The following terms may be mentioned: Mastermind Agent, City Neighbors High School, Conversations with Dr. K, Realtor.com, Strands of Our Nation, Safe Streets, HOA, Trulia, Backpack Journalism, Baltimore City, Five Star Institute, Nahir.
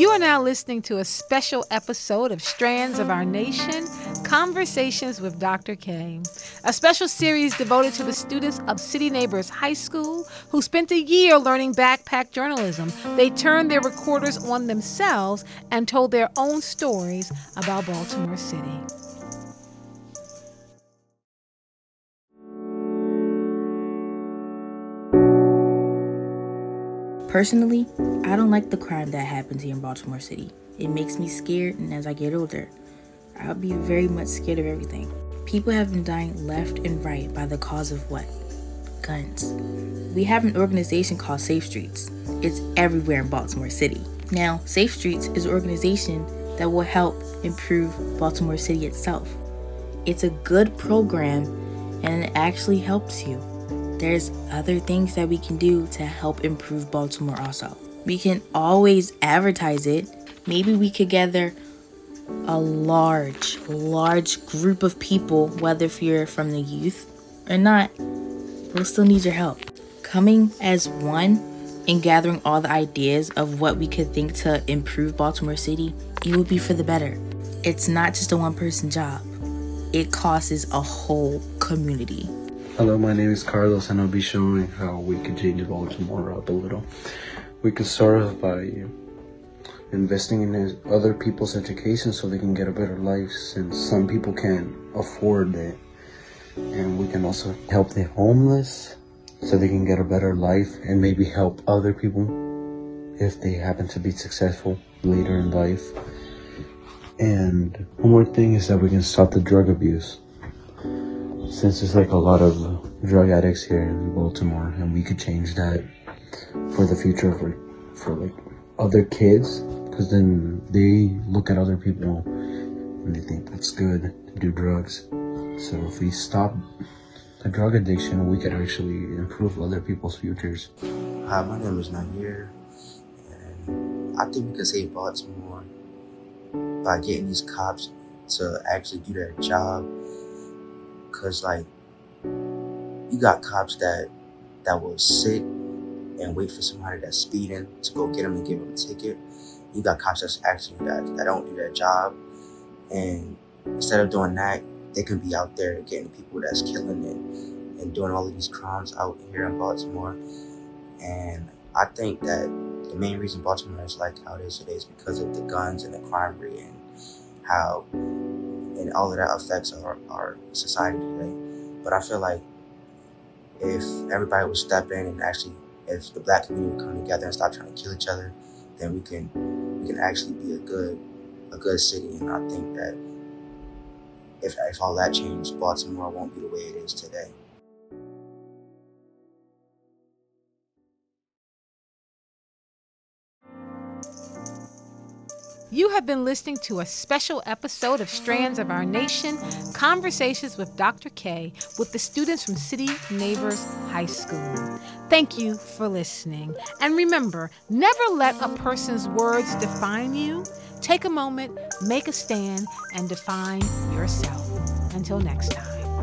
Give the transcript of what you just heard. You are now listening to a special episode of Strands of Our Nation, Conversations with Dr. K, a special series devoted to the students of City Neighbors High School who spent a year learning backpack journalism. They turned their recorders on themselves and told their own stories about Baltimore City. Personally, I don't like the crime that happens here in Baltimore City. It makes me scared, and as I get older, I'll be very much scared of everything. People have been dying left and right by the cause of what? Guns. We have an organization called Safe Streets. It's everywhere in Baltimore City. Now, Safe Streets is an organization that will help improve Baltimore City itself. It's a good program, and it actually helps you. There's other things that we can do to help improve Baltimore also. We can always advertise it. Maybe we could gather a large group of people, whether if you're from the youth or not, we'll still need your help. Coming as one and gathering all the ideas of what we could think to improve Baltimore City, it would be for the better. It's not just a one-person job. It costs a whole community. Hello, my name is Carlos, and I'll be showing how we can change Baltimore up a little. We can start off by investing in other people's education so they can get a better life, since some people can't afford it. And we can also help the homeless so they can get a better life and maybe help other people if they happen to be successful later in life. And one more thing is that we can stop the drug abuse, since there's like a lot of drug addicts here in Baltimore, and we could change that for the future for like other kids, because then they look at other people and they think that's good to do drugs. So if we stop the drug addiction, we could actually improve other people's futures. Hi, my name is Nahir, and I think we could save Baltimore by getting these cops to actually do their job. Because, like, you got cops that will sit and wait for somebody that's speeding to go get them and give them a ticket. You got cops that's actually that don't do their job. And instead of doing that, they could be out there getting people that's killing it and doing all of these crimes out here in Baltimore. And I think that the main reason Baltimore is like how it is today is because of the guns and the crime rate and how... and all of that affects our society today. But I feel like if everybody would step in and actually, if the black community would come together and stop trying to kill each other, then we can actually be a good city. And I think that if all that changed, Baltimore won't be the way it is today. You have been listening to a special episode of Strands of Our Nation, Conversations with Dr. K, with the students from City Neighbors High School. Thank you for listening. And remember, never let a person's words define you. Take a moment, make a stand, and define yourself. Until next time.